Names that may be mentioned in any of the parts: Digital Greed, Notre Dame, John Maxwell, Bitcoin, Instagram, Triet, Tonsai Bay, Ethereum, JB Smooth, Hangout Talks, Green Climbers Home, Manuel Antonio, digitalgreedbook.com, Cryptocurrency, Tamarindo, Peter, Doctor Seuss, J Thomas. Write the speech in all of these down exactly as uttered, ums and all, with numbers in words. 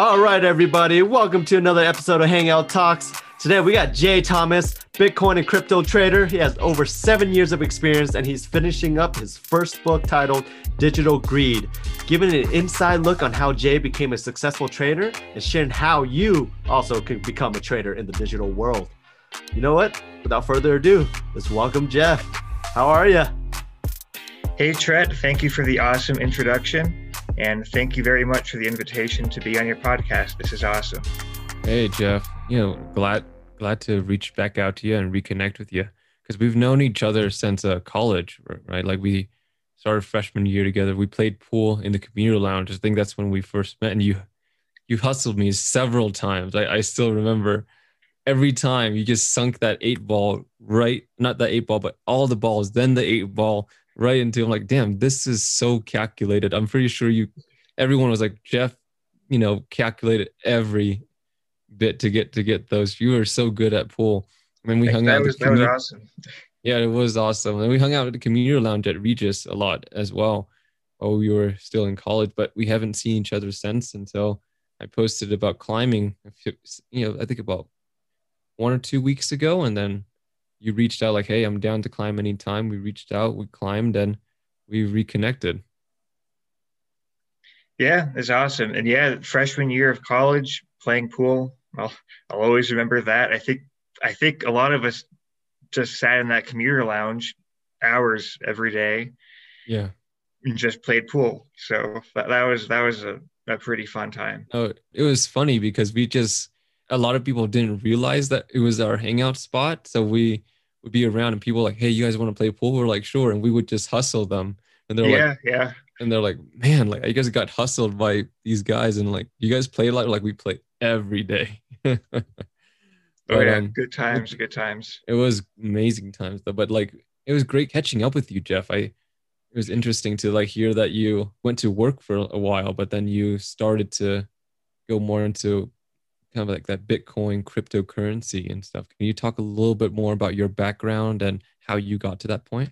All right, everybody, welcome to another episode of Hangout Talks. Today, we got J Thomas, Bitcoin and crypto trader. He has over seven years of experience, and he's finishing up his first book titled Digital Greed, giving an inside look on how Jay became a successful trader and sharing how you also can become a trader in the digital world. You know what? Without further ado, let's welcome Jeff. How are you? Hey, Triet. Thank you for the awesome introduction, and thank you very much for the invitation to be on your podcast. This is awesome. Hey, Jeff. You know, glad glad to reach back out to you and reconnect with you, because we've known each other since uh, college, right? Like, we started freshman year together. We played pool in the community lounge. I think that's when we first met, and you you hustled me several times. I, I still remember. Every time you just sunk that eight ball, right? Not that eight ball, but all the balls, then the eight ball right into, I'm like, damn, this is so calculated. I'm pretty sure you, everyone was like, Jeff, you know, calculated every bit to get, to get those. You were so good at pool. I mean, we hung out. That was awesome. Yeah, it was awesome. And we hung out at the community lounge at Regis a lot as well. Oh, we were still in college, but we haven't seen each other since. And so I posted about climbing, you know, I think about one or two weeks ago, and then you reached out like, hey, I'm down to climb anytime. We reached out, we climbed, and we reconnected. Yeah, it's awesome. And yeah, freshman year of college, playing pool, I'll, I'll always remember that. I think I think a lot of us just sat in that commuter lounge hours every day. Yeah, and just played pool. So that, that was that was a, a pretty fun time. Oh, it was funny because we just, a lot of people didn't realize that it was our hangout spot. So we would be around and people were like, hey, you guys want to play pool? We're like, sure. And we would just hustle them. And they're yeah, like, yeah. And they're like, man, like, you guys got hustled by these guys. And like, you guys play a lot. Like, we play every day. but, oh yeah. Um, good times. Good times. It was amazing times though. But like, it was great catching up with you, Jeff. I, it was interesting to like hear that you went to work for a while, but then you started to go more into kind of like that Bitcoin cryptocurrency and stuff. Can you talk a little bit more about your background and how you got to that point?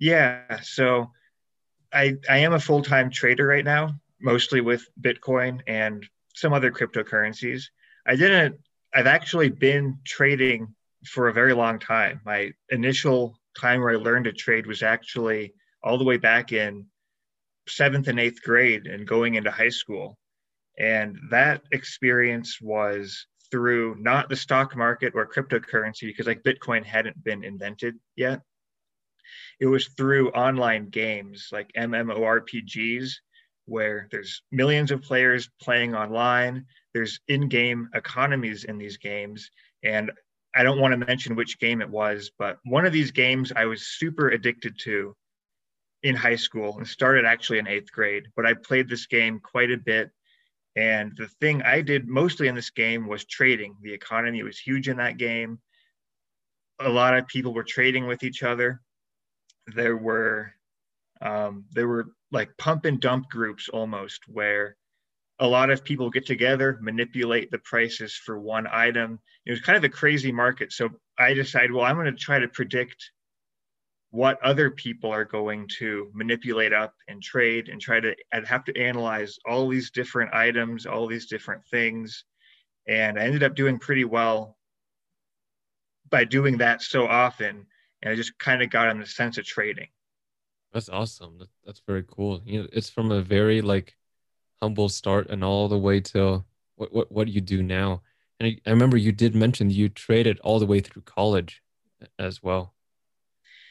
Yeah, so I I am a full-time trader right now, mostly with Bitcoin and some other cryptocurrencies. I didn't, I've actually been trading for a very long time. My initial time where I learned to trade was actually all the way back in seventh and eighth grade and going into high school. And that experience was through not the stock market or cryptocurrency, because like Bitcoin hadn't been invented yet. It was through online games like M M O R P Gs, where there's millions of players playing online. There's in-game economies in these games. And I don't want to mention which game it was, but one of these games I was super addicted to in high school and started actually in eighth grade, but I played this game quite a bit. And the thing I did mostly in this game was trading. The economy was huge in that game. A lot of people were trading with each other. There were um, there were like pump and dump groups almost, where a lot of people get together, manipulate the prices for one item. It was kind of a crazy market. So I decided, well, I'm going to try to predict what other people are going to manipulate up and trade, and try to, I'd have to analyze all these different items, all these different things. And I ended up doing pretty well by doing that so often. And I just kind of got in the sense of trading. That's awesome. That's very cool. You know, it's from a very like humble start and all the way to what, what, what you do now. And I, I remember you did mention you traded all the way through college as well.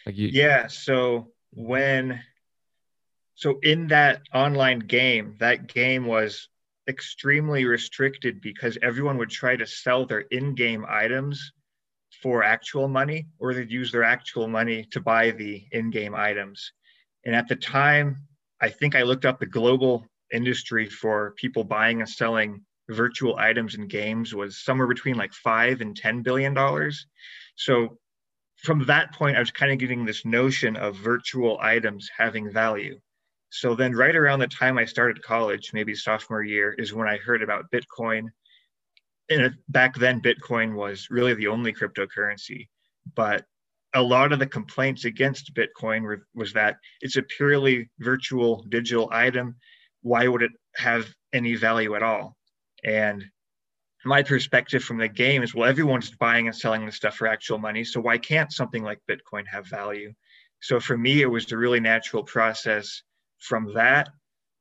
Like you, yeah. So when, so in that online game, that game was extremely restricted because everyone would try to sell their in-game items for actual money, or they'd use their actual money to buy the in-game items. And at the time, I think I looked up the global industry for people buying and selling virtual items in games was somewhere between like five and ten billion dollars. So from that point, I was kind of getting this notion of virtual items having value. So then right around the time I started college, maybe sophomore year, is when I heard about Bitcoin. And back then, Bitcoin was really the only cryptocurrency. But a lot of the complaints against Bitcoin were, was that it's a purely virtual digital item. Why would it have any value at all. And my perspective from the game is, well, everyone's buying and selling this stuff for actual money, so why can't something like Bitcoin have value? So for me, it was a really natural process from that,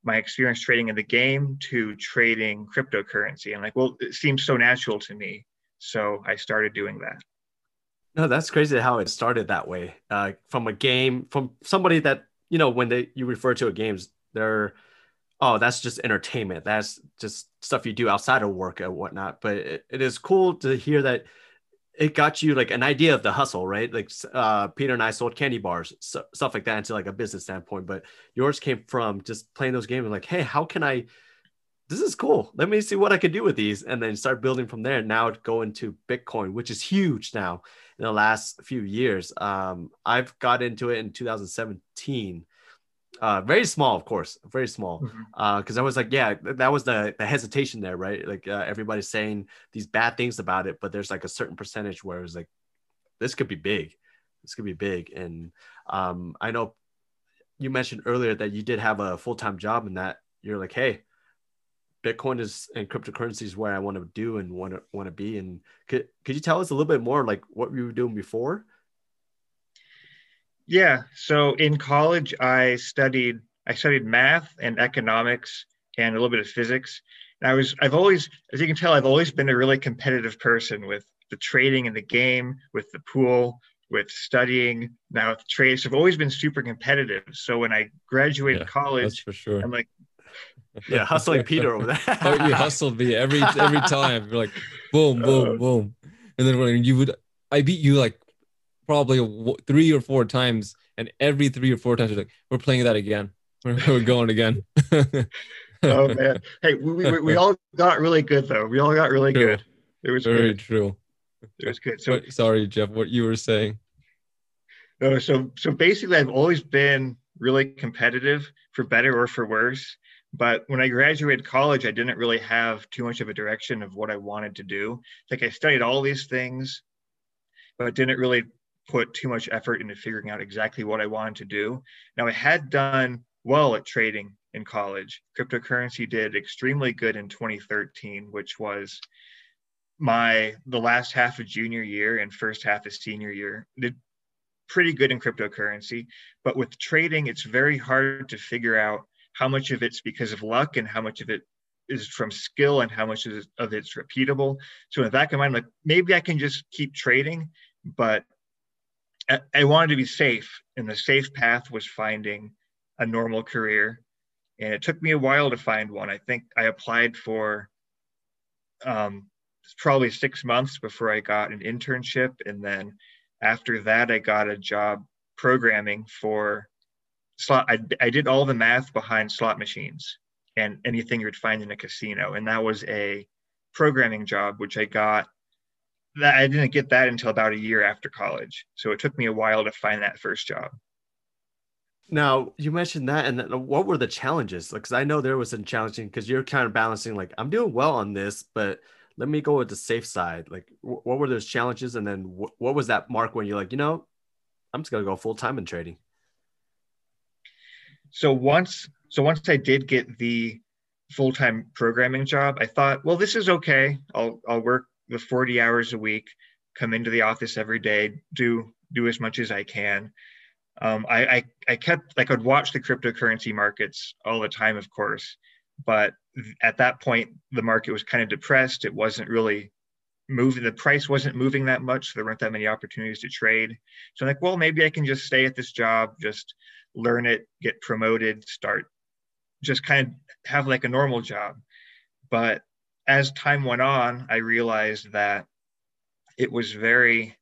my experience trading in the game, to trading cryptocurrency. I'm like, well, it seems so natural to me. So I started doing that. No, that's crazy how it started that way. Uh, from a game, from somebody that, you know, when they you refer to a games, they're, oh, that's just entertainment. That's just stuff you do outside of work and whatnot. But it, it is cool to hear that it got you like an idea of the hustle, right? Like uh, Peter and I sold candy bars, so, stuff like that, into like a business standpoint. But yours came from just playing those games and like, hey, how can I, this is cool. Let me see what I could do with these. And then start building from there. Now go into Bitcoin, which is huge now in the last few years. Um, I've got into it in two thousand seventeen. Uh, very small, of course, very small. Mm-hmm. Uh, cause I was like, yeah, that was the, the hesitation there, right? Like uh, everybody's saying these bad things about it, but there's like a certain percentage where it was like, this could be big, this could be big. And um, I know you mentioned earlier that you did have a full-time job, and that you're like, hey, Bitcoin is and cryptocurrency is where I want to do and want to want to be. And could, could you tell us a little bit more, like what you were doing before? Yeah. So in college, I studied, I studied math and economics and a little bit of physics. And I was, I've always, as you can tell, I've always been a really competitive person with the trading and the game, with the pool, with studying, now with the trades. So I've always been super competitive. So when I graduated yeah, college, that's for sure. I'm like, yeah, hustling Peter over there. You hustled me every, every time. You're like, boom, boom, uh, boom. And then when you would, I beat you like, probably three or four times, and every three or four times we're like, we're playing that again. We're, we're going again. Oh man! Hey, we, we we all got really good though. We all got really true. good. It was very good. true. It was good. So but, sorry, Jeff, what you were saying. No, so so basically, I've always been really competitive, for better or for worse. But when I graduated college, I didn't really have too much of a direction of what I wanted to do. Like I studied all these things, but didn't really put too much effort into figuring out exactly what I wanted to do. Now, I had done well at trading in college. Cryptocurrency did extremely good in twenty thirteen, which was my the last half of junior year and first half of senior year. Did pretty good in cryptocurrency, but with trading, it's very hard to figure out how much of it's because of luck and how much of it is from skill and how much of it's repeatable. So in the back of my mind, I'm like, maybe I can just keep trading, but I wanted to be safe, and the safe path was finding a normal career. And it took me a while to find one. I think I applied for um, probably six months before I got an internship. And then after that, I got a job programming for slot. I, I did all the math behind slot machines and anything you would find in a casino. And that was a programming job, which I got. That I didn't get that until about a year after college. So it took me a while to find that first job. Now you mentioned that, and what were the challenges? Like, cause I know there was some challenging, cause you're kind of balancing like, I'm doing well on this, but let me go with the safe side. Like wh- what were those challenges? And then wh- what was that mark when you're like, you know, I'm just going to go full time in trading. So once, so once I did get the full-time programming job, I thought, well, this is okay. I'll, I'll work the forty hours a week, come into the office every day, do do as much as I can. Um, I, I I kept, like I'd watch the cryptocurrency markets all the time, of course, but th- at that point, the market was kind of depressed. It wasn't really moving. The price wasn't moving that much. So there weren't that many opportunities to trade. So I'm like, well, maybe I can just stay at this job, just learn it, get promoted, start, just kind of have like a normal job. But as time went on, I realized that it was very,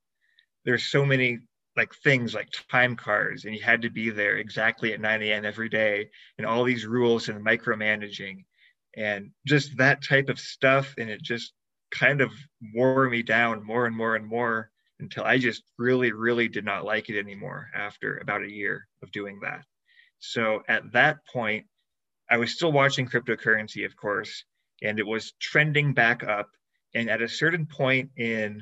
there's so many like things like time cards, and you had to be there exactly at nine a.m. every day, and all these rules and micromanaging and just that type of stuff. And it just kind of wore me down more and more and more until I just really, really did not like it anymore after about a year of doing that. So at that point, I was still watching cryptocurrency, of course, and it was trending back up. And at a certain point in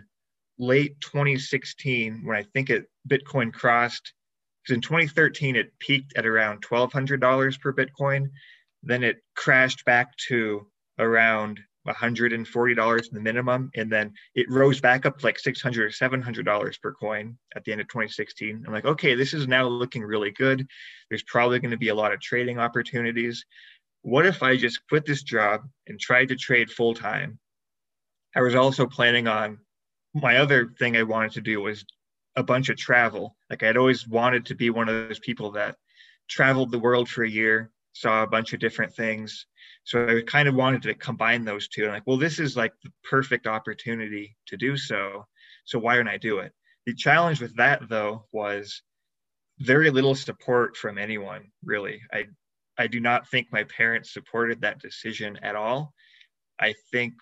late twenty sixteen, when I think it Bitcoin crossed, because in twenty thirteen, it peaked at around twelve hundred dollars per Bitcoin. Then it crashed back to around one hundred forty dollars in the minimum, and then it rose back up to like six hundred or seven hundred dollars per coin at the end of twenty sixteen. I'm like, okay, this is now looking really good. There's probably going to be a lot of trading opportunities. What if I just quit this job and tried to trade full time? I was also planning on, my other thing I wanted to do was a bunch of travel. Like, I'd always wanted to be one of those people that traveled the world for a year, saw a bunch of different things. So I kind of wanted to combine those two. I'm like, well, this is like the perfect opportunity to do so. So why don't I do it? The challenge with that, though, was very little support from anyone, really. I, I do not think my parents supported that decision at all. I think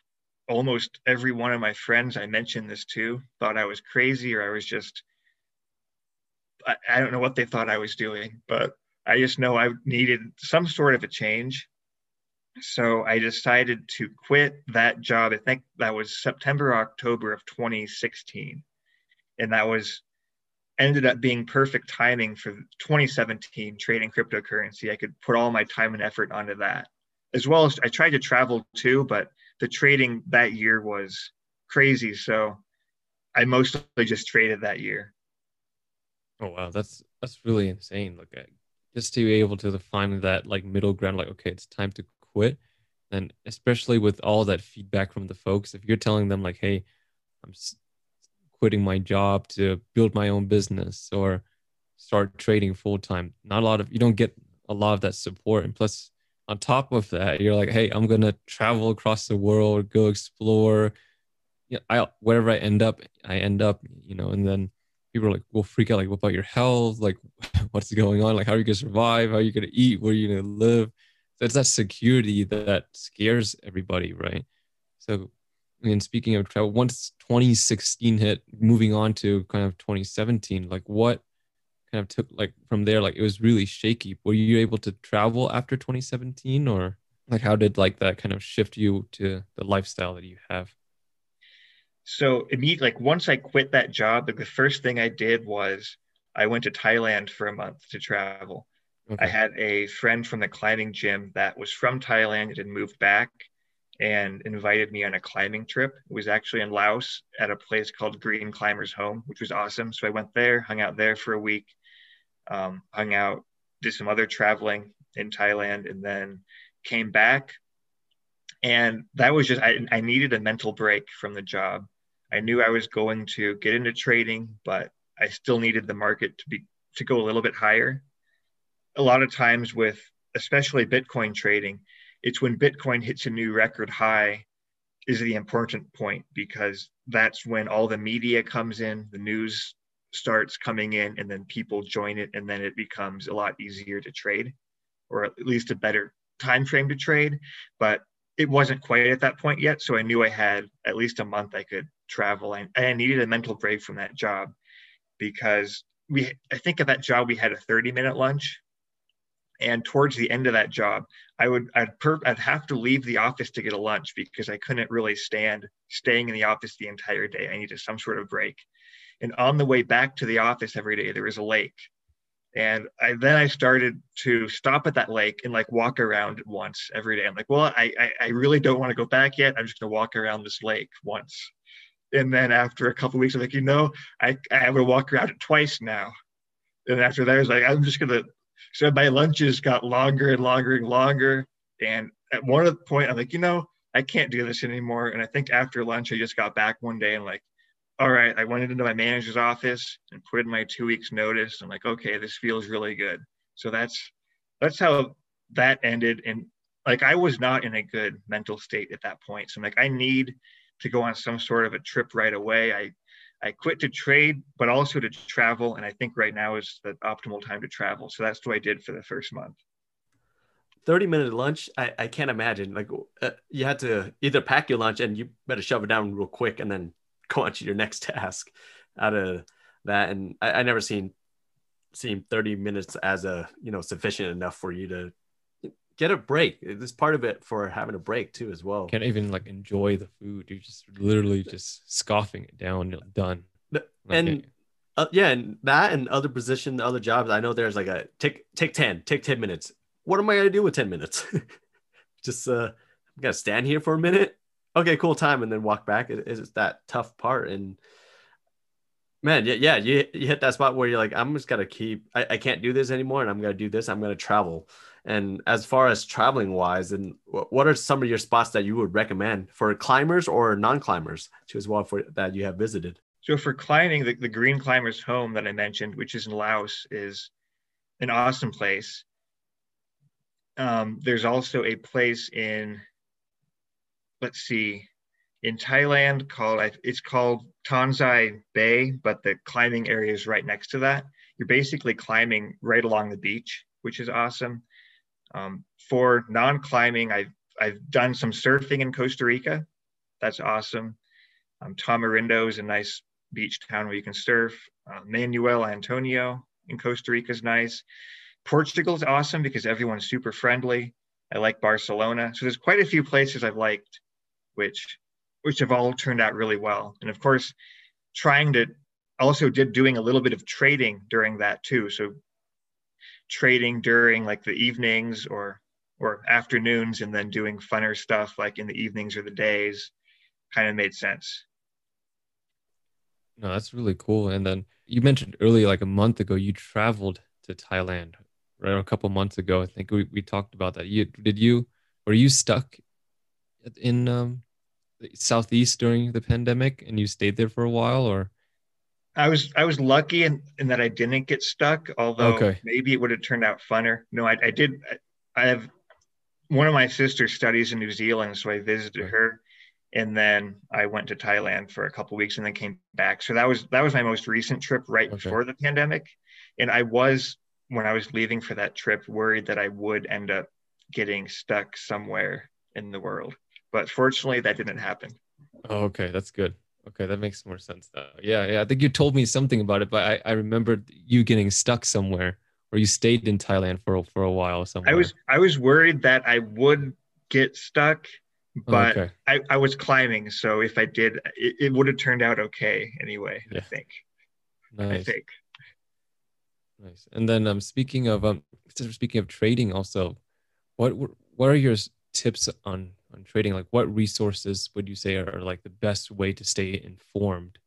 almost every one of my friends I mentioned this to thought I was crazy, or I was just, I, I don't know what they thought I was doing, but I just know I needed some sort of a change. So I decided to quit that job. I think that was September, October of twenty sixteen. And that was, ended up being perfect timing for twenty seventeen, trading cryptocurrency. I could put all my time and effort onto that. As well as I tried to travel too, but the trading that year was crazy. So I mostly just traded that year. Oh, wow. That's, that's really insane. Like, just to be able to find that like middle ground, like, okay, it's time to quit. And especially with all that feedback from the folks, if you're telling them like, hey, I'm quitting my job to build my own business or start trading full time, not a lot of, you don't get a lot of that support. And plus on top of that, you're like, hey, I'm going to travel across the world, go explore, you know, I, wherever I end up, I end up, you know, and then people are like, well, freak out. Like, what about your health? Like, what's going on? Like, how are you going to survive? How are you going to eat? Where are you going to live? It's that security that scares everybody, right? So, and speaking of travel, once twenty sixteen hit, moving on to kind of twenty seventeen, like what kind of took, like from there, like it was really shaky. Were you able to travel after twenty seventeen, or like how did like that kind of shift you to the lifestyle that you have? So immediately, like once I quit that job, like the first thing I did was I went to Thailand for a month to travel. Okay. I had a friend from the climbing gym that was from Thailand and moved back and invited me on a climbing trip. It was actually in Laos at a place called Green Climbers Home, which was awesome. So I went there, hung out there for a week, um, hung out, did some other traveling in Thailand, and then came back. And that was just, I, I needed a mental break from the job. I knew I was going to get into trading, but I still needed the market to be to go a little bit higher. A lot of times with, especially Bitcoin trading, it's when Bitcoin hits a new record high is the important point, because that's when all the media comes in, the news starts coming in, and then people join it, and then it becomes a lot easier to trade, or at least a better time frame to trade. But it wasn't quite at that point yet, so I knew I had at least a month I could travel, and I needed a mental break from that job, because we, I think at that job we had a thirty minute lunch. And towards the end of that job, I would, I'd, per, I'd have to leave the office to get a lunch, because I couldn't really stand staying in the office the entire day. I needed some sort of break. And on the way back to the office every day, there was a lake. And I, then I started to stop at that lake and like walk around once every day. I'm like, well, I, I, I really don't want to go back yet. I'm just going to walk around this lake once. And then after a couple of weeks, I'm like, you know, I, I would walk around it twice now. And after that, I was like, I'm just going to. So my lunches got longer and longer and longer. And at one point, I'm like, you know, I can't do this anymore. And I think after lunch, I just got back one day and like, all right, I went into my manager's office and put in my two weeks notice. I'm like, okay, this feels really good. So that's, that's how that ended. And like, I was not in a good mental state at that point. So I'm like, I need to go on some sort of a trip right away. I, I quit to trade, but also to travel. And I think right now is the optimal time to travel. So that's what I did for the first month. thirty minute lunch. I, I can't imagine, like uh, you had to either pack your lunch and you better shove it down real quick and then go on to your next task out of that. And I, I never seen, seen thirty minutes as a, you know, sufficient enough for you to get a break. It's part of it for having a break too, as well. Can't even like enjoy the food. You're just literally just scoffing it down. You're done. And okay. uh, yeah, and that and other position, other jobs. I know there's like a take take ten, take ten minutes, what am I going to do with ten minutes? Just, uh, I'm going to stand here for a minute. Okay, cool time. And then walk back. It, it's that tough part. And man, yeah, yeah, you, you hit that spot where you're like, I'm just going to keep, I, I can't do this anymore. And I'm going to do this. I'm going to travel. And as far as traveling wise, and what are some of your spots that you would recommend for climbers or non-climbers to as well for that you have visited? So for climbing, the, the Green Climbers Home that I mentioned, which is in Laos, is an awesome place. Um, there's also a place in, let's see, in Thailand called, it's called Tonsai Bay, but the climbing area is right next to that. You're basically climbing right along the beach, which is awesome. Um, for non-climbing, I've, I've done some surfing in Costa Rica. That's awesome. Um, Tamarindo is a nice beach town where you can surf. Uh, Manuel Antonio in Costa Rica is nice. Portugal is awesome because everyone's super friendly. I like Barcelona. So there's quite a few places I've liked, which which have all turned out really well. And of course, trying to also did doing a little bit of trading during that too. So trading during like the evenings or or afternoons, and then doing funner stuff like in the evenings or the days kind of made sense. No, that's really cool. And then you mentioned earlier, like a month ago, you traveled to Thailand, right? A couple months ago, I think we, we talked about that. You did you were you stuck in um, the Southeast during the pandemic, and you stayed there for a while, or? I was I was lucky in, in that I didn't get stuck. Although okay. Maybe it would have turned out funner. No, I, I did. I, I have one of my sisters studies in New Zealand, so I visited okay. her. And then I went to Thailand for a couple of weeks and then came back. So that was that was my most recent trip right okay. before the pandemic. And I was, when I was leaving for that trip, worried that I would end up getting stuck somewhere in the world. But fortunately, that didn't happen. Oh, okay. That's good. Okay. That makes more sense though. Yeah. Yeah. I think you told me something about it, but I, I remembered you getting stuck somewhere, or you stayed in Thailand for, for a while somewhere. I was I was worried that I would get stuck. But oh, okay. I, I was climbing, so if I did, it, it would have turned out okay anyway. Yeah. I think. Nice. I think. Nice. And then, um, speaking of um, speaking of trading, also, what what are your tips on on trading? Like, what resources would you say are, are like the best way to stay informed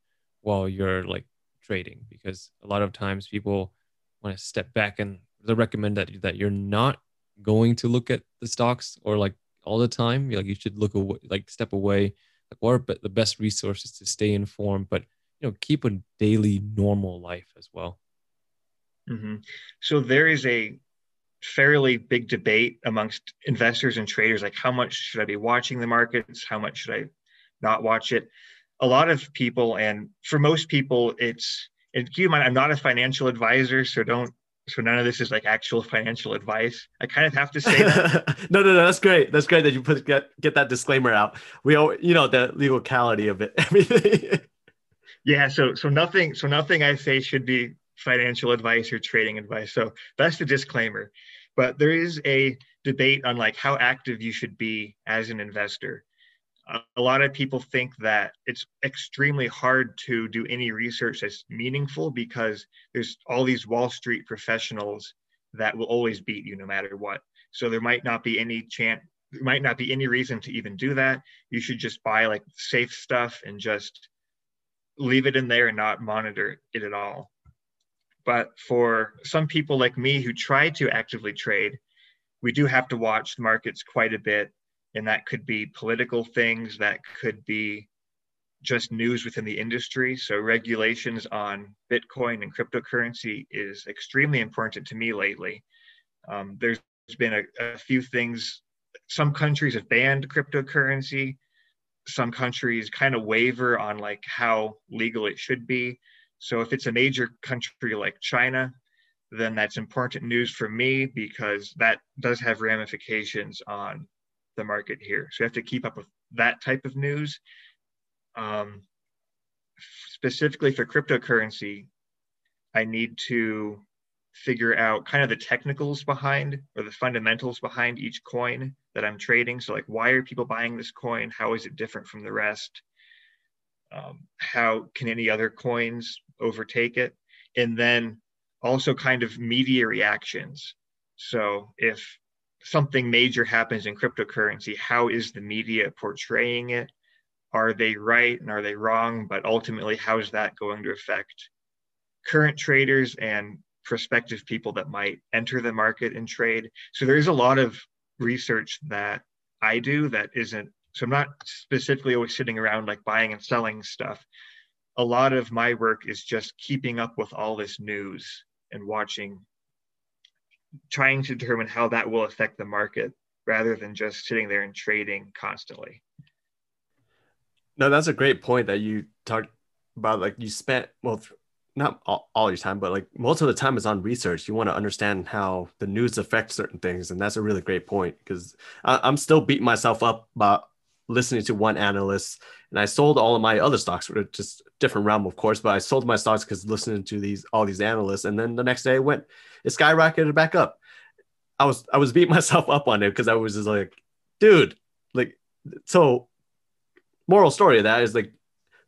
while you're like trading? Because a lot of times people want to step back, and they recommend that that you're not going to look at the stocks or like. All the time, like you should look away, like step away. Like, what are the best resources to stay informed, but you know, keep a daily normal life as well? Mm-hmm. So there is a fairly big debate amongst investors and traders, like how much should I be watching the markets? How much should I not watch it? A lot of people, and for most people, it's. And keep in mind, I'm not a financial advisor, so don't. So none of this is like actual financial advice. I kind of have to say that. no, no, no. That's great. That's great that you put get, get that disclaimer out. We all, you know, the legality of it, everything. yeah. So, so nothing, so nothing I say should be financial advice or trading advice. So that's the disclaimer. But there is a debate on like how active you should be as an investor. Uh, a lot of people think that it's extremely hard to do any research that's meaningful because there's all these Wall Street professionals that will always beat you no matter what. So there might not be any chance, there might not be any reason to even do that. You should just buy like safe stuff and just leave it in there and not monitor it at all. But for some people like me who try to actively trade, we do have to watch the markets quite a bit. And that could be political things, that could be just news within the industry. So regulations on Bitcoin and cryptocurrency is extremely important to me lately. Um, there's been a, a few things. Some countries have banned cryptocurrency. Some countries kind of waver on like how legal it should be. So if it's a major country like China, then that's important news for me because that does have ramifications on the market here. So you have to keep up with that type of news. Um, specifically for cryptocurrency, I need to figure out kind of the technicals behind or the fundamentals behind each coin that I'm trading. So like, why are people buying this coin? How is it different from the rest? Um, how can any other coins overtake it? And then also kind of media reactions. So if something major happens in cryptocurrency, how is the media portraying it? Are they right and are they wrong? But ultimately, how is that going to affect current traders and prospective people that might enter the market and trade? So there is a lot of research that I do that isn't, so I'm not specifically always sitting around like buying and selling stuff. A lot of my work is just keeping up with all this news and watching, trying to determine how that will affect the market rather than just sitting there and trading constantly. No, that's a great point that you talked about. Like you spent, well, not all, all your time, but like most of the time is on research. You want to understand how the news affects certain things. And that's a really great point because I'm still beating myself up about listening to one analyst, and I sold all of my other stocks, just different realm, of course, but I sold my stocks because listening to these, all these analysts. And then the next day it went, it skyrocketed back up. I was, I was beating myself up on it because I was just like, dude, like, so moral story of that is like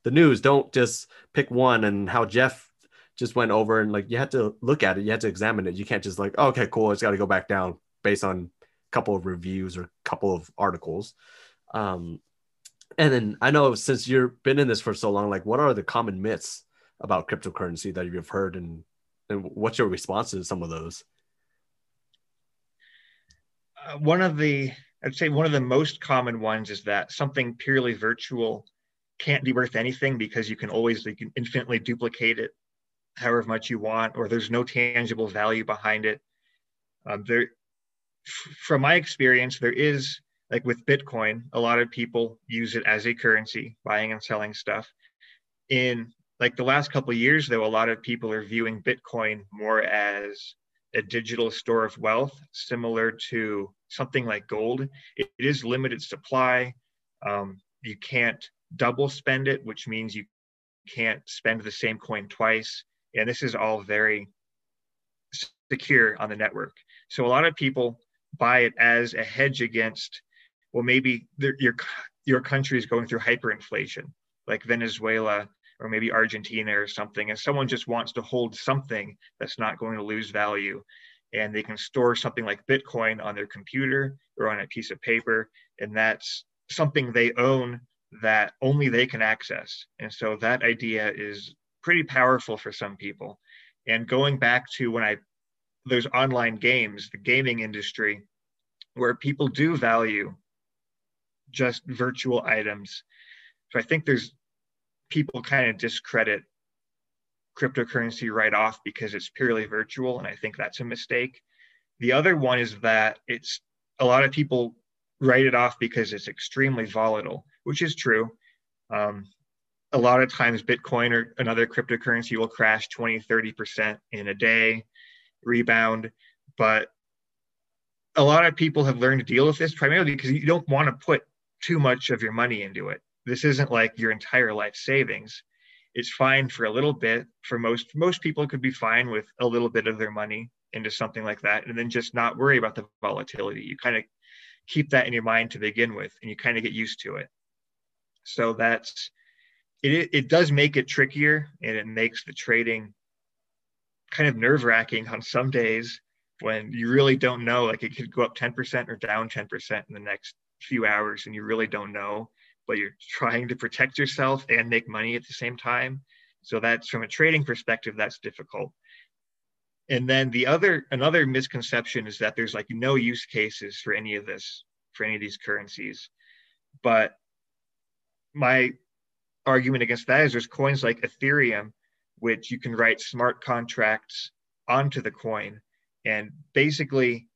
the news, don't just pick one, and how Jeff just went over and like, you had to look at it. You had to examine it. You can't just like, oh, okay, cool. It's got to go back down based on a couple of reviews or a couple of articles. Um, and then I know since you've been in this for so long, like what are the common myths about cryptocurrency that you've heard, and, and what's your response to some of those? Uh, one of the, I'd say one of the most common ones is that something purely virtual can't be worth anything because you can always, you can infinitely duplicate it however much you want, or there's no tangible value behind it. Um, there, f- from my experience, there is, like with Bitcoin, a lot of people use it as a currency, buying and selling stuff. In like the last couple of years, though, a lot of people are viewing Bitcoin more as a digital store of wealth, similar to something like gold. It, it is limited supply. Um, you can't double spend it, which means you can't spend the same coin twice. And this is all very secure on the network. So a lot of people buy it as a hedge against, well, maybe your your country is going through hyperinflation, like Venezuela or maybe Argentina or something, and someone just wants to hold something that's not going to lose value, and they can store something like Bitcoin on their computer or on a piece of paper, and that's something they own that only they can access. And so that idea is pretty powerful for some people. And going back to when I, those online games, the gaming industry, where people do value just virtual items. So I think there's people kind of discredit cryptocurrency right off because it's purely virtual, and I think that's a mistake. The other one is that it's a lot of people write it off because it's extremely volatile, which is true. Um, a lot of times Bitcoin or another cryptocurrency will crash twenty, thirty percent in a day, rebound, but a lot of people have learned to deal with this primarily because you don't want to put too much of your money into it. This isn't like your entire life savings. It's fine for a little bit. For most, most people could be fine with a little bit of their money into something like that, and then just not worry about the volatility. You kind of keep that in your mind to begin with, and you kind of get used to it. So that's, it, it does make it trickier, and it makes the trading kind of nerve-wracking on some days, when you really don't know, like it could go up ten percent or down ten percent in the next few hours, and you really don't know, but you're trying to protect yourself and make money at the same time. So that's, from a trading perspective, that's difficult. And then the other, another misconception is that there's like no use cases for any of this, for any of these currencies. But my argument against that is there's coins like Ethereum, which you can write smart contracts onto the coin. And basically,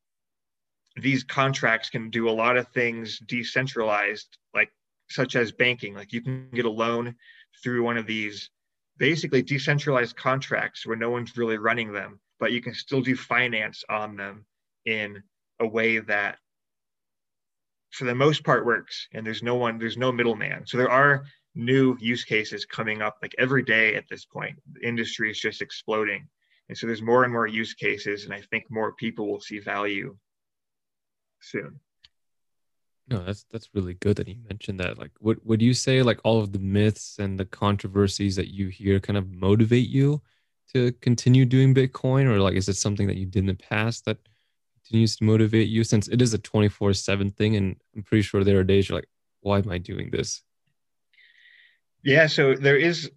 these contracts can do a lot of things decentralized, like such as banking. Like you can get a loan through one of these basically decentralized contracts where no one's really running them, but you can still do finance on them in a way that, for the most part, works. And there's no one, there's no middleman. So there are new use cases coming up like every day at this point. The industry is just exploding. And so there's more and more use cases, and I think more people will see value soon. No, that's that's really good that you mentioned that. Like, would would you say like all of the myths and the controversies that you hear kind of motivate you to continue doing Bitcoin, or like is it something that you did in the past that continues to motivate you, since it is a twenty-four seven thing? And I'm pretty sure there are days you're like, why am I doing this? Yeah, so there is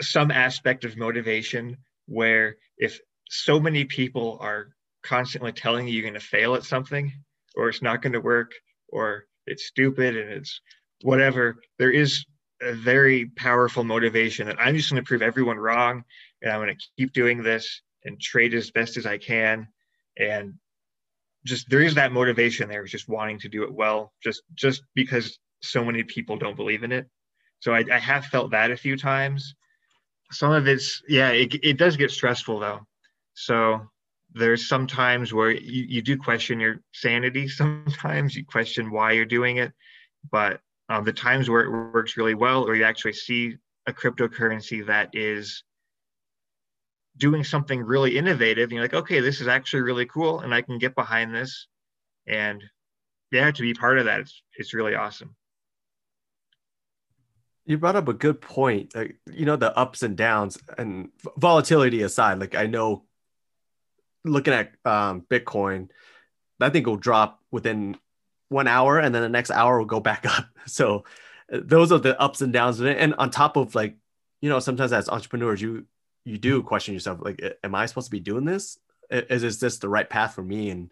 some aspect of motivation where if so many people are constantly telling you you're going to fail at something, or it's not going to work, or it's stupid and it's whatever, there is a very powerful motivation that I'm just going to prove everyone wrong, and I'm going to keep doing this and trade as best as I can. And just there is that motivation there, just wanting to do it well, just just because so many people don't believe in it. So I, I have felt that a few times. Some of it's, yeah, it, it does get stressful though. So there's some times where you, you do question your sanity. Sometimes you question why you're doing it, but uh, the times where it works really well, or you actually see a cryptocurrency that is doing something really innovative, and you're like, okay, this is actually really cool and I can get behind this. And yeah, to be part of that, it's, it's really awesome. You brought up a good point. Like, you know, the ups and downs and volatility aside, like I know looking at um, Bitcoin, I think will drop within one hour and then the next hour will go back up. So those are the ups and downs of it. And on top of, like, you know, sometimes as entrepreneurs, you, you do question yourself, like, am I supposed to be doing this? Is, is this the right path for me? And,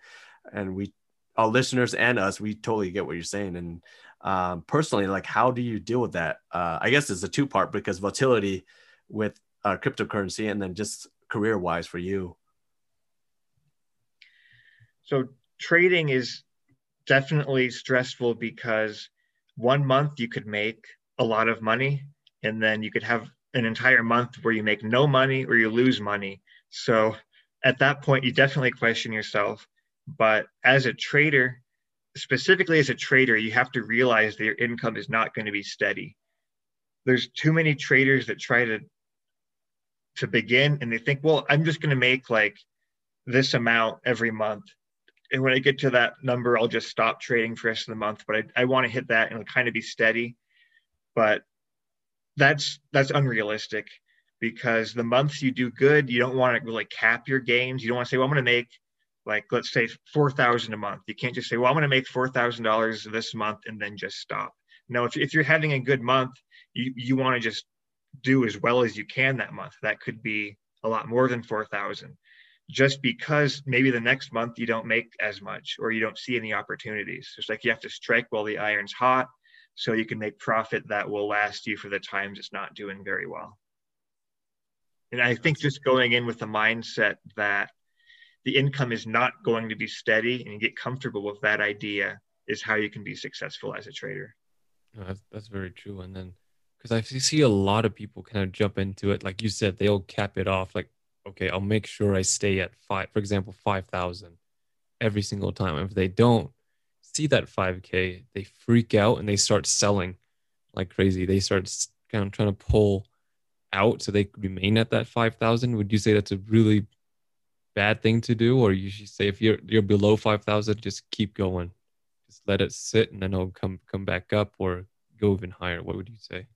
and we, our listeners and us, we totally get what you're saying. And um, personally, like, how do you deal with that? Uh, I guess it's a two part, because volatility with uh, cryptocurrency, and then just career wise for you. So trading is definitely stressful, because one month you could make a lot of money, and then you could have an entire month where you make no money or you lose money. So at that point, you definitely question yourself. But as a trader, specifically as a trader, you have to realize that your income is not going to be steady. There's too many traders that try to, to begin and they think, well, I'm just going to make like this amount every month, and when I get to that number, I'll just stop trading for the rest of the month. But I, I want to hit that and kind of be steady. But that's that's unrealistic, because the months you do good, you don't want to really cap your gains. You don't want to say, well, I'm going to make, like, let's say four thousand dollars a month. You can't just say, well, I'm going to make four thousand dollars this month and then just stop. No, if, if you're having a good month, you, you want to just do as well as you can that month. That could be a lot more than four thousand, just because maybe the next month you don't make as much or you don't see any opportunities. It's like you have to strike while the iron's hot, so you can make profit that will last you for the times it's not doing very well. And I think just going in with the mindset that the income is not going to be steady, and you get comfortable with that idea, is how you can be successful as a trader. No, that's, that's very true. And then, because I see a lot of people kind of jump into it. Like you said, they'll cap it off. Like, okay, I'll make sure I stay at five, for example, five thousand every single time. If they don't see that five K, they freak out and they start selling like crazy. They start kind of trying to pull out so they remain at that five thousand. Would you say that's a really bad thing to do, or you should say if you're you're below five thousand, just keep going, just let it sit, and then it'll come come back up or go even higher? What would you say?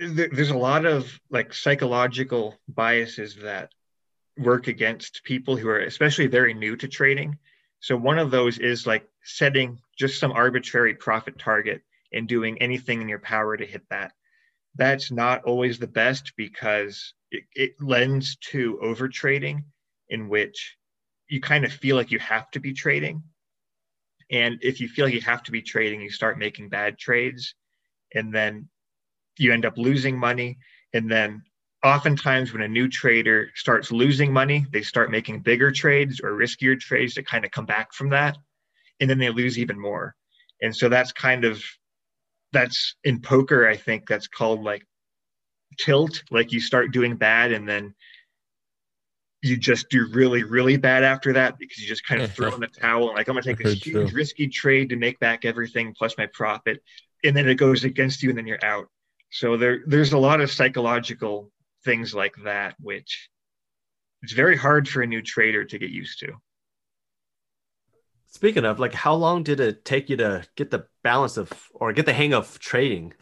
There's a lot of like psychological biases that work against people who are especially very new to trading. So one of those is like setting just some arbitrary profit target and doing anything in your power to hit that. That's not always the best, because It, it lends to overtrading, in which you kind of feel like you have to be trading. And if you feel like you have to be trading, you start making bad trades, and then you end up losing money. And then oftentimes when a new trader starts losing money, they start making bigger trades or riskier trades to kind of come back from that. And then they lose even more. And so that's kind of, that's in poker, I think that's called like tilt. Like you start doing bad and then you just do really, really bad after that, because you just kind of throw in the towel and like, I'm gonna take this huge risky trade to make back everything plus my profit, and then it goes against you and then you're out. So there there's a lot of psychological things like that, which it's very hard for a new trader to get used to. Speaking of, like, how long did it take you to get the balance of, or get the hang of trading?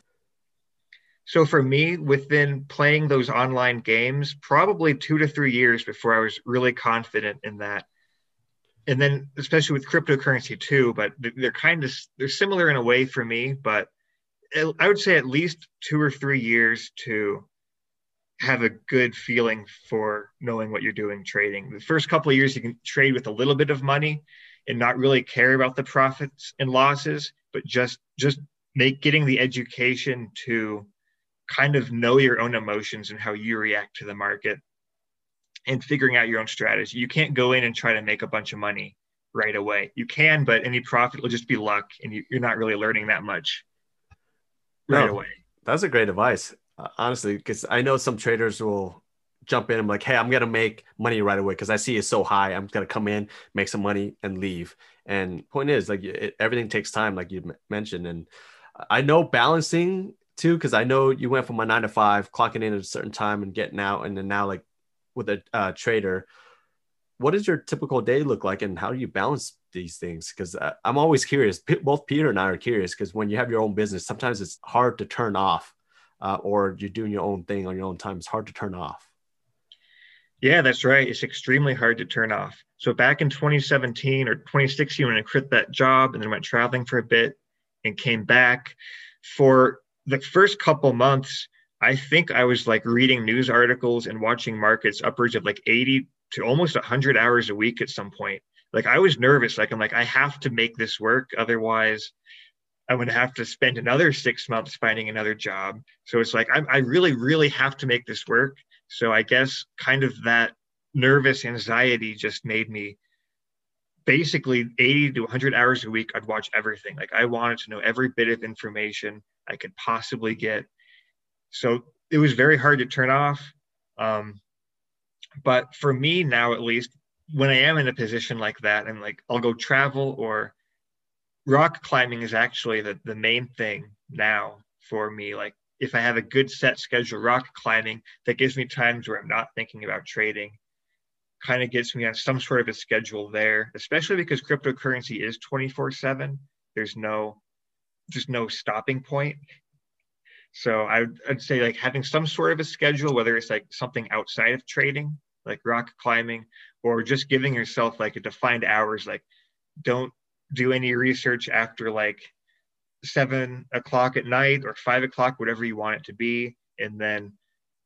So for me, within playing those online games, probably two to three years before I was really confident in that. and then especially with cryptocurrency too, but they're kind of, they're similar in a way for me, but I would say at least two or three years to have a good feeling for knowing what you're doing trading. The first couple of years, you can trade with a little bit of money and not really care about the profits and losses, but just just make getting the education to kind of know your own emotions and how you react to the market and figuring out your own strategy. You can't go in and try to make a bunch of money right away. You can, but any profit will just be luck, and you, you're not really learning that much right no, away. That's a great advice, honestly, because I know some traders will jump in and be like, hey, I'm going to make money right away because I see it's so high. I'm going to come in, make some money, and leave. And point is, like, it, everything takes time, like you mentioned. And I know balancing too, because I know you went from a nine to five, clocking in at a certain time and getting out. And then now, like, with a uh, trader, what does your typical day look like, and how do you balance these things? Because uh, I'm always curious. P- both Peter and I are curious, because when you have your own business, sometimes it's hard to turn off, uh, or you're doing your own thing on your own time. It's hard to turn off. Yeah, that's right. It's extremely hard to turn off. So back in twenty seventeen or twenty sixteen, when I quit that job and then went traveling for a bit and came back, for the first couple months, I think I was like reading news articles and watching markets upwards of like eighty to almost one hundred hours a week at some point. Like, I was nervous. Like, I'm like, I have to make this work. Otherwise, I'm going to have to spend another six months finding another job. So it's like, I, I really, really have to make this work. So I guess kind of that nervous anxiety just made me basically eighty to one hundred hours a week. I'd watch everything. Like, I wanted to know every bit of information I could possibly get. So it was very hard to turn off. Um, but for me now, at least, when I am in a position like that, and like, I'll go travel, or rock climbing is actually the, the main thing now for me. Like, if I have a good set schedule, rock climbing, that gives me times where I'm not thinking about trading, kind of gets me on some sort of a schedule there, especially because cryptocurrency is twenty-four seven. There's no, there's no stopping point. So I would, I'd say like having some sort of a schedule, whether it's like something outside of trading, like rock climbing, or just giving yourself like a defined hours, like don't do any research after like seven o'clock at night or five o'clock, whatever you want it to be. And then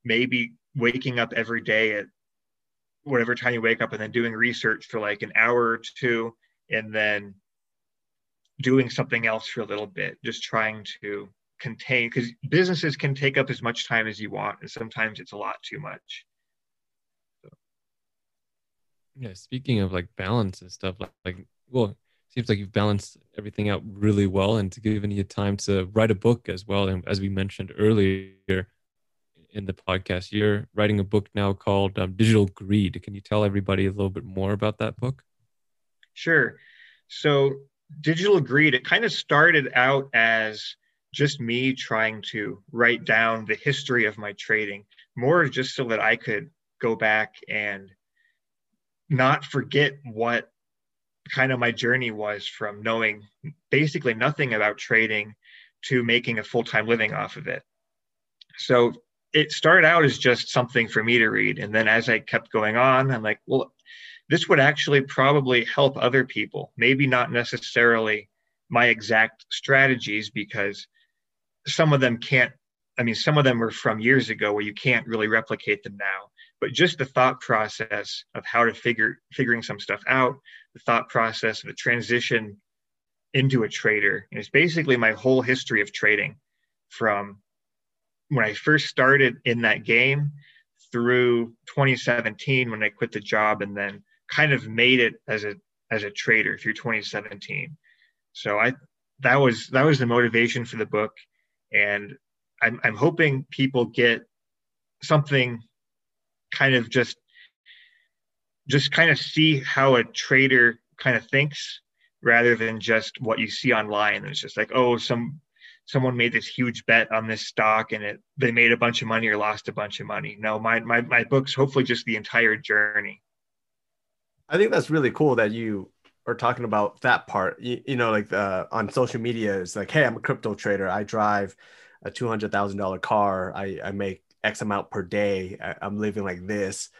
maybe waking up every day at whatever time you wake up, and then doing research for like an hour or two, and then doing something else for a little bit, just trying to contain, because businesses can take up as much time as you want, and sometimes it's a lot too much. So. Yeah, speaking of like balance and stuff, like, like well, it seems like you've balanced everything out really well, and to give you time to write a book as well. And as we mentioned earlier in the podcast, you're writing a book now called um, Digital Greed. Can you tell everybody a little bit more about that book? Sure. So Digital Greed, it kind of started out as just me trying to write down the history of my trading, more just so that I could go back and not forget what kind of my journey was from knowing basically nothing about trading to making a full-time living off of it. So it started out as just something for me to read. And then as I kept going on, I'm like, well, this would actually probably help other people, maybe not necessarily my exact strategies, because some of them can't, I mean, some of them were from years ago where you can't really replicate them now, but just the thought process of how to figure, figuring some stuff out, the thought process of the transition into a trader. And it's basically my whole history of trading from when I first started in that game through twenty seventeen, when I quit the job and then kind of made it as a, as a trader through twenty seventeen. So I, that was, that was the motivation for the book. And I'm, I'm hoping people get something kind of just, just kind of see how a trader kind of thinks, rather than just what you see online. And it's just like, oh, some, someone made this huge bet on this stock and it, they made a bunch of money or lost a bunch of money. No, my, my, my book's hopefully just the entire journey. I think that's really cool that you are talking about that part. You, you know, like uh, on social media, it's like, hey, I'm a crypto trader. I drive a two hundred thousand dollars car. I, I make X amount per day. I, I'm living like this.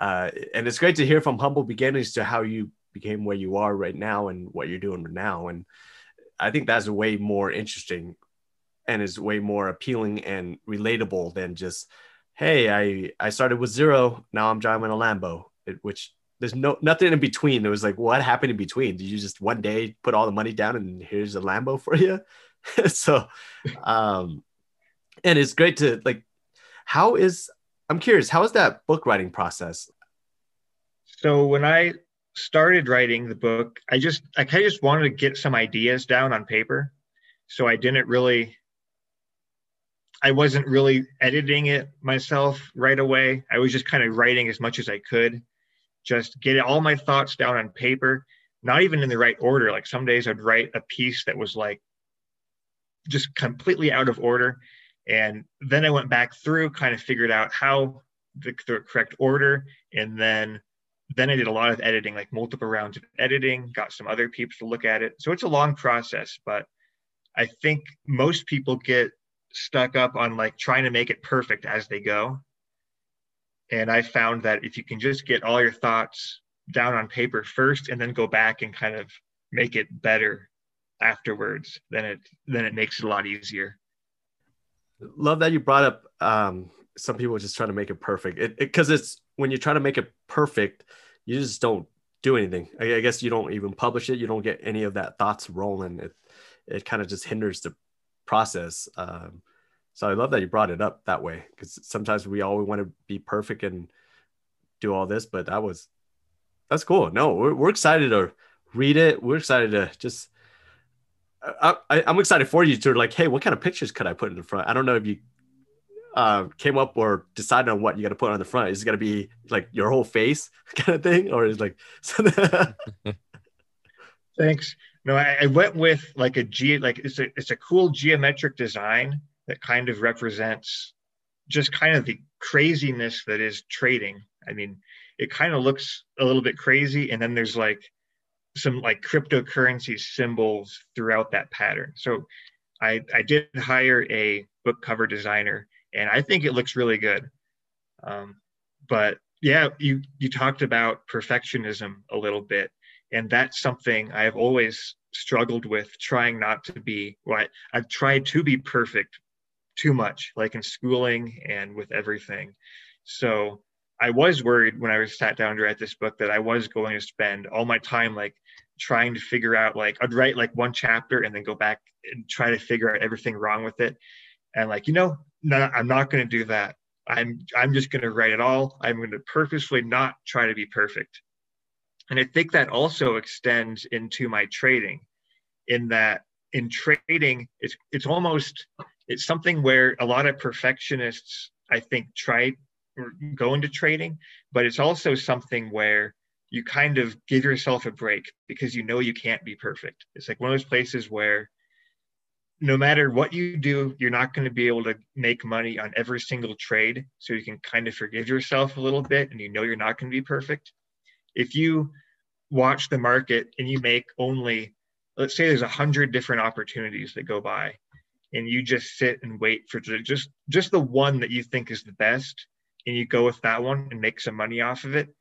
Uh, and it's great to hear from humble beginnings to how you became where you are right now and what you're doing right now. And I think that's way more interesting and is way more appealing and relatable than just, hey, I, I started with zero. Now I'm driving a Lambo, it, which there's no nothing in between. There was like, what happened in between? Did you just one day put all the money down and here's a Lambo for you? so, um, and it's great to like, how is, I'm curious, how is that book writing process? So when I started writing the book, I just, I kind of just wanted to get some ideas down on paper. So I didn't really, I wasn't really editing it myself right away. I was just kind of writing as much as I could, just get all my thoughts down on paper, not even in the right order. Like some days I'd write a piece that was like just completely out of order. And then I went back through, kind of figured out how the, the correct order. And then, then I did a lot of editing, like multiple rounds of editing, got some other people to look at it. So it's a long process, but I think most people get stuck up on like trying to make it perfect as they go. And I found that if you can just get all your thoughts down on paper first and then go back and kind of make it better afterwards, then it then it makes it a lot easier. Love that you brought up um some people just trying to make it perfect, it because it, it's when you try to make it perfect, you just don't do anything. I, I guess you don't even publish it, you don't get any of that thoughts rolling. It it kind of just hinders the process. Um, so I love that you brought it up that way, because sometimes we all we want to be perfect and do all this, but that was, that's cool. No, we're, we're excited to read it. We're excited to just, I, I, I'm excited for you to like, hey, what kind of pictures could I put in the front? I don't know if you uh, came up or decided on what you got to put on the front. Is it going to be like your whole face kind of thing? Or is like, thanks. No, I, I went with like a G, like it's a, it's a cool geometric design that kind of represents just kind of the craziness that is trading. I mean, it kind of looks a little bit crazy. And then there's like some like cryptocurrency symbols throughout that pattern. So I, I did hire a book cover designer and I think it looks really good. Um, but yeah, you, you talked about perfectionism a little bit. And that's something I've always struggled with, trying not to be what I've tried to be perfect too much, like in schooling and with everything. So I was worried when I was sat down to write this book that I was going to spend all my time, like trying to figure out, like I'd write like one chapter and then go back and try to figure out everything wrong with it. And like, you know, no, I'm not going to do that. I'm, I'm just going to write it all. I'm going to purposefully not try to be perfect. And I think that also extends into my trading, in that in trading, it's it's almost, it's something where a lot of perfectionists, I think, try or go into trading, but it's also something where you kind of give yourself a break because you know you can't be perfect. It's like one of those places where no matter what you do, you're not going to be able to make money on every single trade. So you can kind of forgive yourself a little bit and you know you're not going to be perfect. If you watch the market and you make only, let's say there's a hundred different opportunities that go by and you just sit and wait for just, just the one that you think is the best and you go with that one and make some money off of it,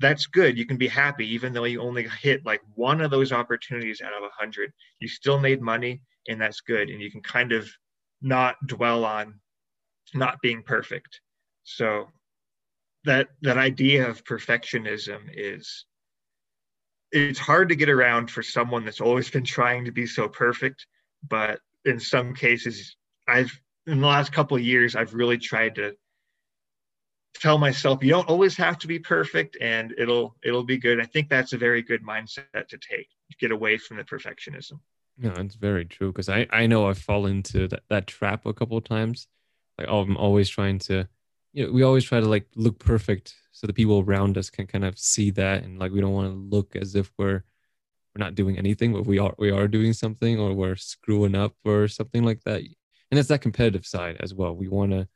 that's good. You can be happy, even though you only hit like one of those opportunities out of a hundred, you still made money and that's good. And you can kind of not dwell on not being perfect. So that that idea of perfectionism is, it's hard to get around for someone that's always been trying to be so perfect. But in some cases, I've, in the last couple of years, I've really tried to tell myself, you don't always have to be perfect and it'll, it'll be good. I think that's a very good mindset to take, get away from the perfectionism. No, it's very true. Cause I, I know I've fallen into that, that trap a couple of times. Like, oh, I'm always trying to, you know, we always try to like look perfect so the people around us can kind of see that, and like we don't want to look as if we're we're not doing anything, but we are we are doing something, or we're screwing up or something like that. And it's that competitive side as well. We want to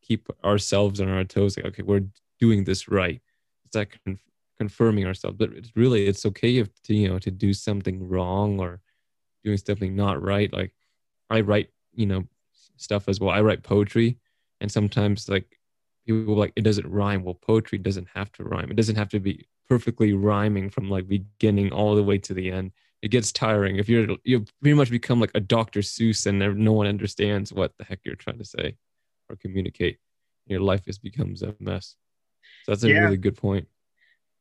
keep ourselves on our toes, like, okay, we're doing this right. It's like conf- confirming ourselves, but it's really, it's okay if to, you know, to do something wrong or doing something not right. Like I write, you know, stuff as well. I write poetry. And sometimes like people like, it doesn't rhyme. Well, poetry doesn't have to rhyme. It doesn't have to be perfectly rhyming from like beginning all the way to the end. It gets tiring. If you're, you pretty much become like a Doctor Seuss and no one understands what the heck you're trying to say or communicate. Your life just becomes a mess. So that's a yeah. really good point.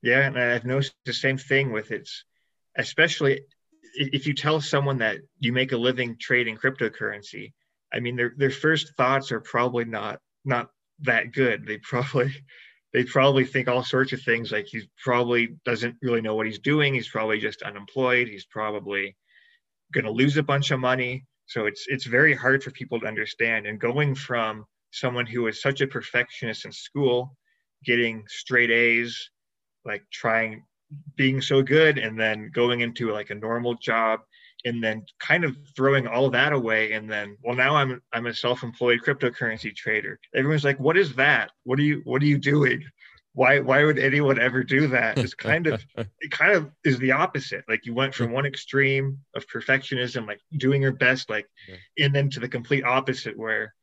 Yeah. And I've noticed the same thing with it, especially if you tell someone that you make a living trading cryptocurrency. I mean, their, their first thoughts are probably not, not that good. They probably, they probably think all sorts of things like he probably doesn't really know what he's doing. He's probably just unemployed. He's probably going to lose a bunch of money. So it's, it's very hard for people to understand. And going from someone who is such a perfectionist in school, getting straight A's, like trying, being so good, and then going into like a normal job, and then kind of throwing all that away. And then, well, now I'm, I'm a self-employed cryptocurrency trader. Everyone's like, what is that? What are you, what are you doing? Why, why would anyone ever do that? It's kind of, it kind of is the opposite. Like you went from one extreme of perfectionism, like doing your best, like, yeah. and then to the complete opposite where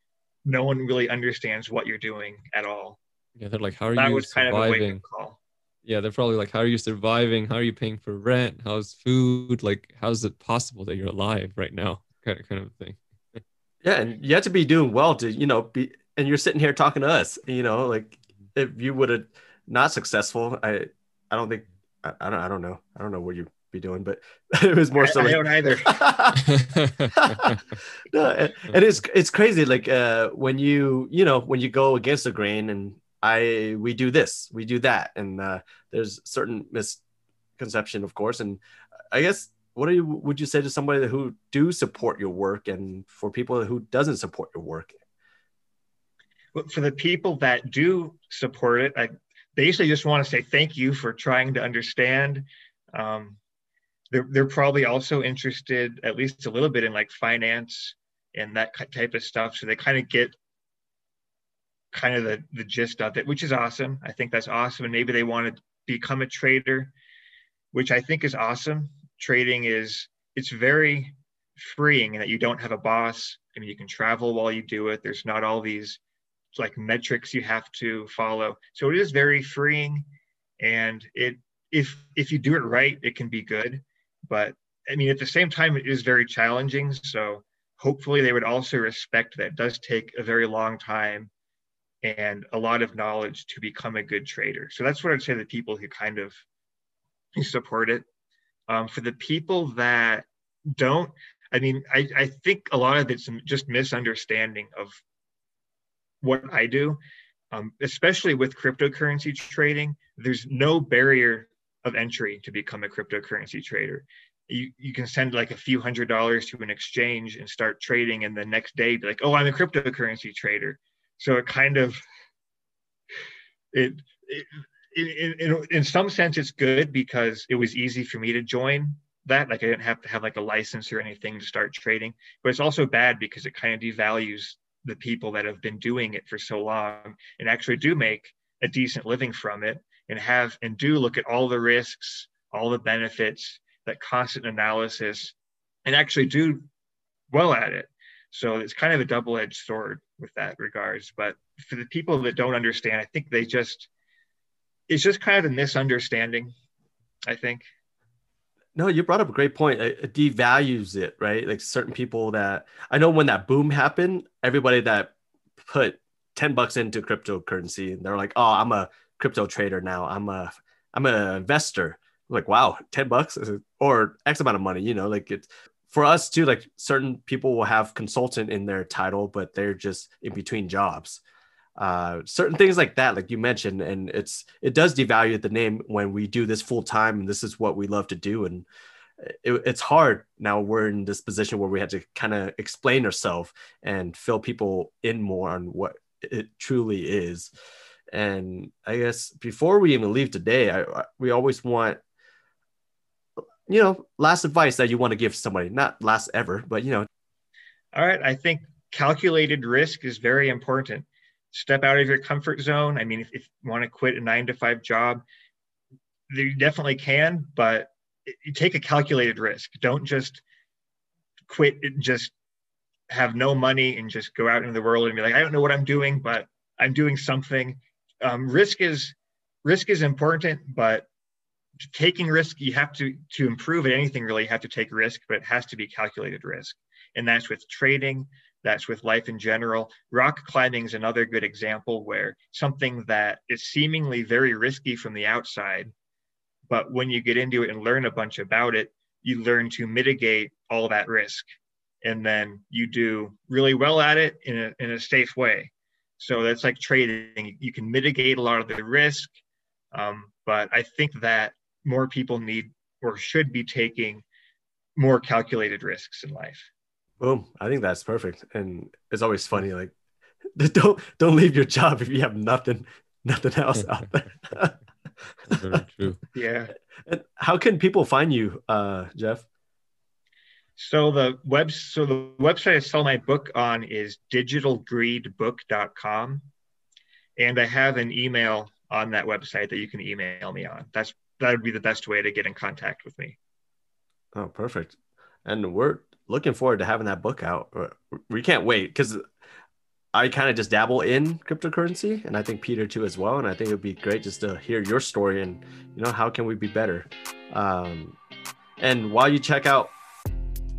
no one really understands what you're doing at all. Yeah. They're like, how are that you was surviving? Kind of a wake-up call. Yeah, they're probably like, how are you surviving? How are you paying for rent? How's food? Like, how's it possible that you're alive right now? Kind of, kind of thing. Yeah, and you have to be doing well to, you know, be, and you're sitting here talking to us, you know, like if you would have not successful, I, I don't think, I, I don't, I don't know. I don't know what you'd be doing, but it was more I, so I like, don't either. No, and, and it's, it's crazy. Like uh, when you, you know, when you go against the grain and, I, we do this, we do that. And uh, there's certain misconception, of course. And I guess, what do you, would you say to somebody who do support your work and for people who doesn't support your work? Well, for the people that do support it, I basically just want to say thank you for trying to understand. Um, they're, they're probably also interested at least a little bit in like finance and that type of stuff. So they kind of get kind of the, the gist of it, which is awesome. I think that's awesome. And maybe they want to become a trader, which I think is awesome. Trading is, it's very freeing in that you don't have a boss. I mean, you can travel while you do it. There's not all these like metrics you have to follow. So it is very freeing. And it, if, if you do it right, it can be good. But I mean, at the same time, it is very challenging. So hopefully they would also respect that it does take a very long time and a lot of knowledge to become a good trader. So that's what I'd say to the people who kind of support it. Um, for the people that don't, I mean, I, I think a lot of it's just misunderstanding of what I do, um, especially with cryptocurrency trading. There's no barrier of entry to become a cryptocurrency trader. You, you can send like a few hundred dollars to an exchange and start trading, and the next day be like, oh, I'm a cryptocurrency trader. So it kind of, it, it, it, it, in some sense, it's good because it was easy for me to join that. Like I didn't have to have like a license or anything to start trading, but it's also bad because it kind of devalues the people that have been doing it for so long and actually do make a decent living from it and have, and do look at all the risks, all the benefits, that constant analysis, and actually do well at it. So it's kind of a double-edged sword with that regards. But for the people that don't understand, I think they just, it's just kind of a misunderstanding, I think. No, you brought up a great point. It devalues it, right? Like certain people that, I know when that boom happened, everybody that put ten bucks into cryptocurrency, and they're like, oh, I'm a crypto trader now. I'm a, I'm an investor. I'm like, wow, ten bucks or X amount of money, you know, like it's, for us too, like certain people will have consultant in their title, but they're just in between jobs. Uh, certain things like that, like you mentioned, and it's, it does devalue the name when we do this full time and this is what we love to do. And it, it's hard. Now we're in this position where we have to kind of explain ourselves and fill people in more on what it truly is. And I guess before we even leave today, I, I, we always want, you know, last advice that you want to give somebody, not last ever, but, you know. All right. I think calculated risk is very important. Step out of your comfort zone. I mean, if, if you want to quit a nine to five job, you definitely can, but you take a calculated risk. Don't just quit and just have no money and just go out into the world and be like, I don't know what I'm doing, but I'm doing something. Um, risk is, risk is important, but taking risk, you have to, to improve at anything really, you have to take risk, but it has to be calculated risk. And that's with trading, that's with life in general. Rock climbing is another good example where something that is seemingly very risky from the outside, but when you get into it and learn a bunch about it, you learn to mitigate all that risk. And then you do really well at it in a, in a safe way. So that's like trading. You can mitigate a lot of the risk, um, but I think that more people need or should be taking more calculated risks in life. Boom. I think that's perfect. And it's always funny, like, don't don't leave your job if you have nothing, nothing else out there. Very true. Yeah. And how can people find you, uh, Jeff? So the web, so the website I sell my book on is digital greed book dot com. And I have an email on that website that you can email me on. That's, that would be the best way to get in contact with me. Oh, perfect. And we're looking forward to having that book out. We can't wait, because I kind of just dabble in cryptocurrency, and I think Peter too as well. And I think it'd be great just to hear your story and, you know, how can we be better? Um, and while you check out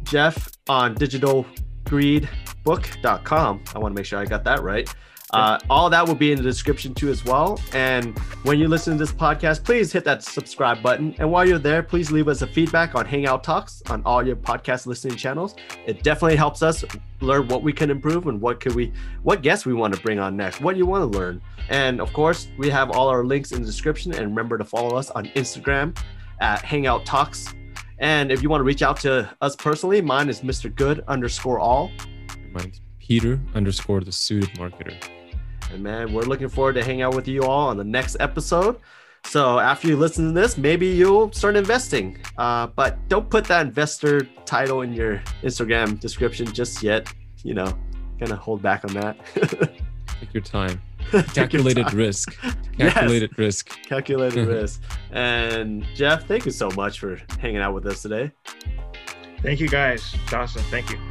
Jeff on digital greed book dot com. I want to make sure I got that right. Uh, all that will be in the description too as well. And when you listen to this podcast, please hit that subscribe button. And while you're there, please leave us a feedback on Hangout Talks on all your podcast listening channels. It definitely helps us learn what we can improve and what could we, what guests we want to bring on next, what you want to learn. And of course, we have all our links in the description, and remember to follow us on Instagram at Hangout Talks. And if you want to reach out to us personally, mine is Mister Good underscore all. Mine's Peter underscore the suited marketer. And man, we're looking forward to hanging out with you all on the next episode. So after you listen to this, maybe you'll start investing. Uh, but don't put that investor title in your Instagram description just yet. You know, kind of hold back on that. Take your time. Calculated your time. risk. Calculated yes. risk. Calculated risk. And Jeff, thank you so much for hanging out with us today. Thank you guys. It's awesome. Thank you.